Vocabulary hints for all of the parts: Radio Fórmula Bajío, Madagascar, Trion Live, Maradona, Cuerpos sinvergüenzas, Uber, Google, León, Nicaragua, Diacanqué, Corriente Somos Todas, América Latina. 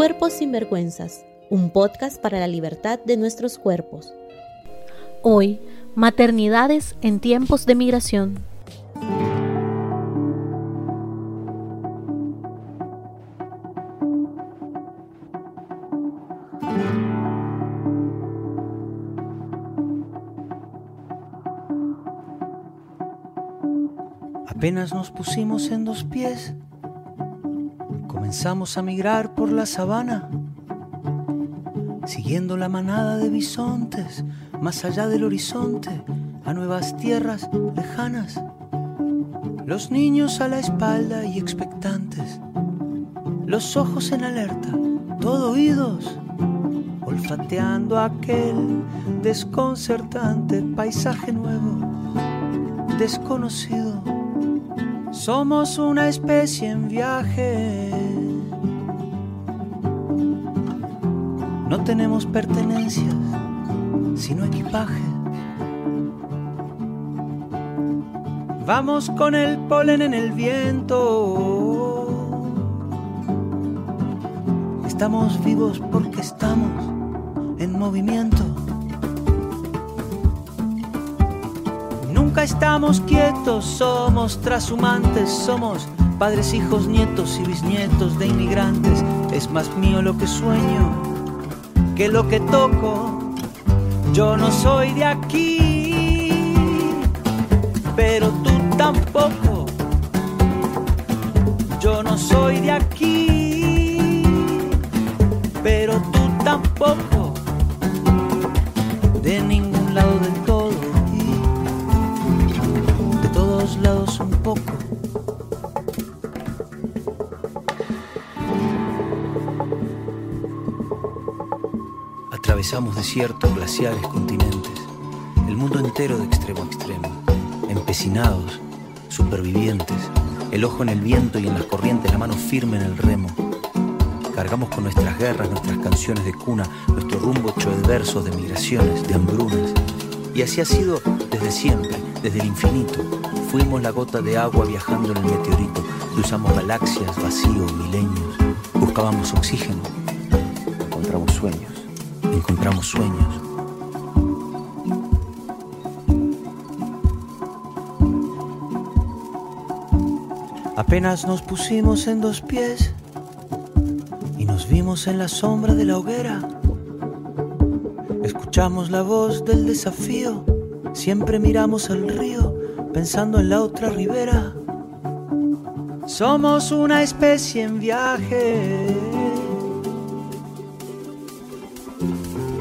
Cuerpos sinvergüenzas, un podcast para la libertad de nuestros cuerpos. Hoy, maternidades en tiempos de migración. Apenas nos pusimos en dos pies, comenzamos a migrar por la sabana, siguiendo la manada de bisontes, más allá del horizonte, a nuevas tierras lejanas. Los niños a la espalda y expectantes, los ojos en alerta, todo oídos, olfateando aquel desconcertante paisaje nuevo, desconocido. Somos una especie en viaje. No tenemos pertenencias, sino equipaje. Vamos con el polen en el viento. Estamos vivos porque estamos en movimiento. Nunca estamos quietos, somos transhumantes, somos padres, hijos, nietos y bisnietos de inmigrantes. Es más mío lo que sueño que lo que toco. Yo no soy de aquí, pero tú tampoco. Yo no soy de aquí, pero tú tampoco. De ningún lado del todo, lados un poco. Atravesamos desiertos, glaciares, continentes, el mundo entero de extremo a extremo, empecinados, supervivientes, el ojo en el viento y en las corrientes, la mano firme en el remo. Cargamos con nuestras guerras, nuestras canciones de cuna, nuestro rumbo hecho de versos, de migraciones, de hambrunas. Y así ha sido desde siempre, desde el infinito. Fuimos la gota de agua viajando en el meteorito. Cruzamos galaxias, vacíos, milenios. Buscábamos oxígeno. Encontramos sueños. Encontramos sueños. Apenas nos pusimos en dos pies y nos vimos en la sombra de la hoguera. Escuchamos la voz del desafío. Siempre miramos al río, pensando en la otra ribera. Somos una especie en viaje.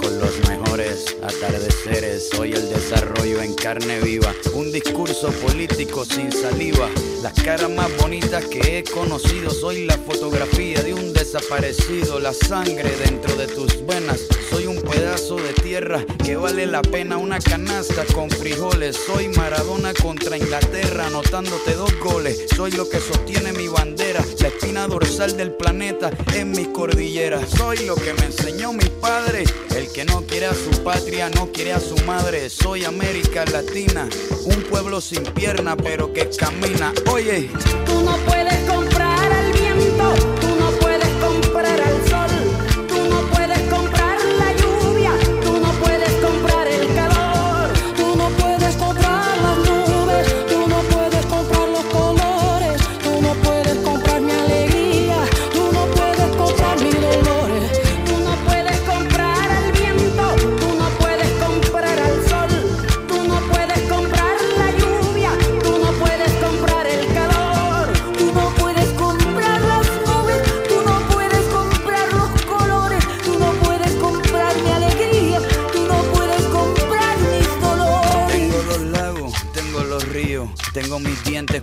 con los mejores atardeceres. Soy el desarrollo en carne viva, un discurso político sin saliva. Las caras más bonitas que he conocido, soy la fotografía de un desaparecido, la sangre dentro de tus venas. Soy un pedazo de tierra que vale la pena una canasta con frijoles. Soy Maradona contra Inglaterra, anotándote 2 goles. Soy lo que sostiene mi bandera, la espina dorsal del planeta en mis cordilleras. Soy lo que me enseñó mi padre, el que no quiere a su patria, no quiere a su madre. Soy América Latina, un pueblo sin pierna pero que camina. Oye, tú no puedes comprar al viento, tú no puedes comprar al sol, tú no puedes comprar la lluvia, tú no puedes comprar el calor, tú no puedes comprar las nubes, tú no puedes comprar los colores, tú no puedes comprar mi alegría, tú no puedes comprar mis dolores, tú no puedes comprar al viento, tú no puedes comprar al sol, tú no puedes comprar la lluvia, tú no puedes comprar el calor, tú no puedes comprar las nubes, tú no puedes comprar los colores, tú no puedes comprar mi alegría, tú no puedes comprar mis dolores. Tengo los lagos, tengo los ríos, tengo mis dientes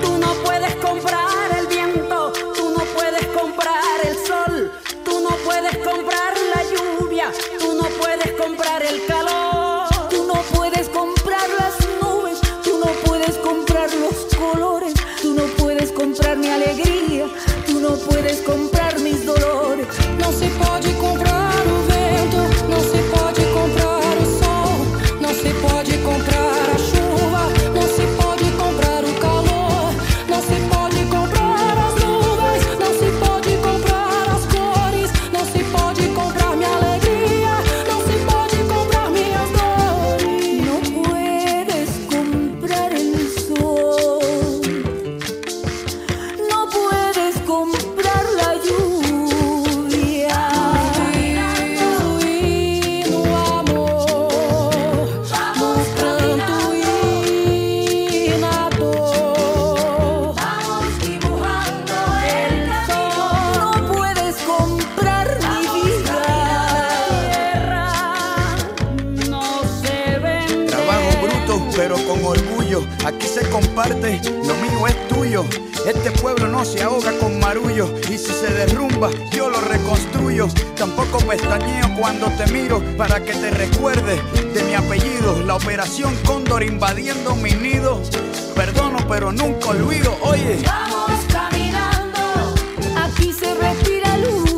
Tú no puedes comprar el viento, tú no puedes comprar el sol, tú no puedes comprar la lluvia, tú no puedes comprar el calor, tú no puedes comprar las nubes, tú no puedes comprar los colores, tú no puedes comprar mi alegría, tú no puedes comprar mis dolores. No se puede comprar el viento, no se puede comprar el sol, no se puede comprar la lluvia, no se puede comprar o calor, no se pode comprar. con orgullo, aquí se comparte, lo mío es tuyo. Este pueblo no se ahoga con marullo, y si se derrumba, yo lo reconstruyo. Tampoco pestañeo cuando te miro, para que te recuerdes de mi apellido. La operación Cóndor invadiendo mi nido, perdono pero nunca olvido, oye. Vamos caminando, aquí se respira lucha.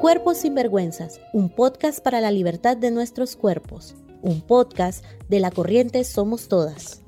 Cuerpos sinvergüenzas, un podcast para la libertad de nuestros cuerpos, un podcast de la Corriente Somos Todas.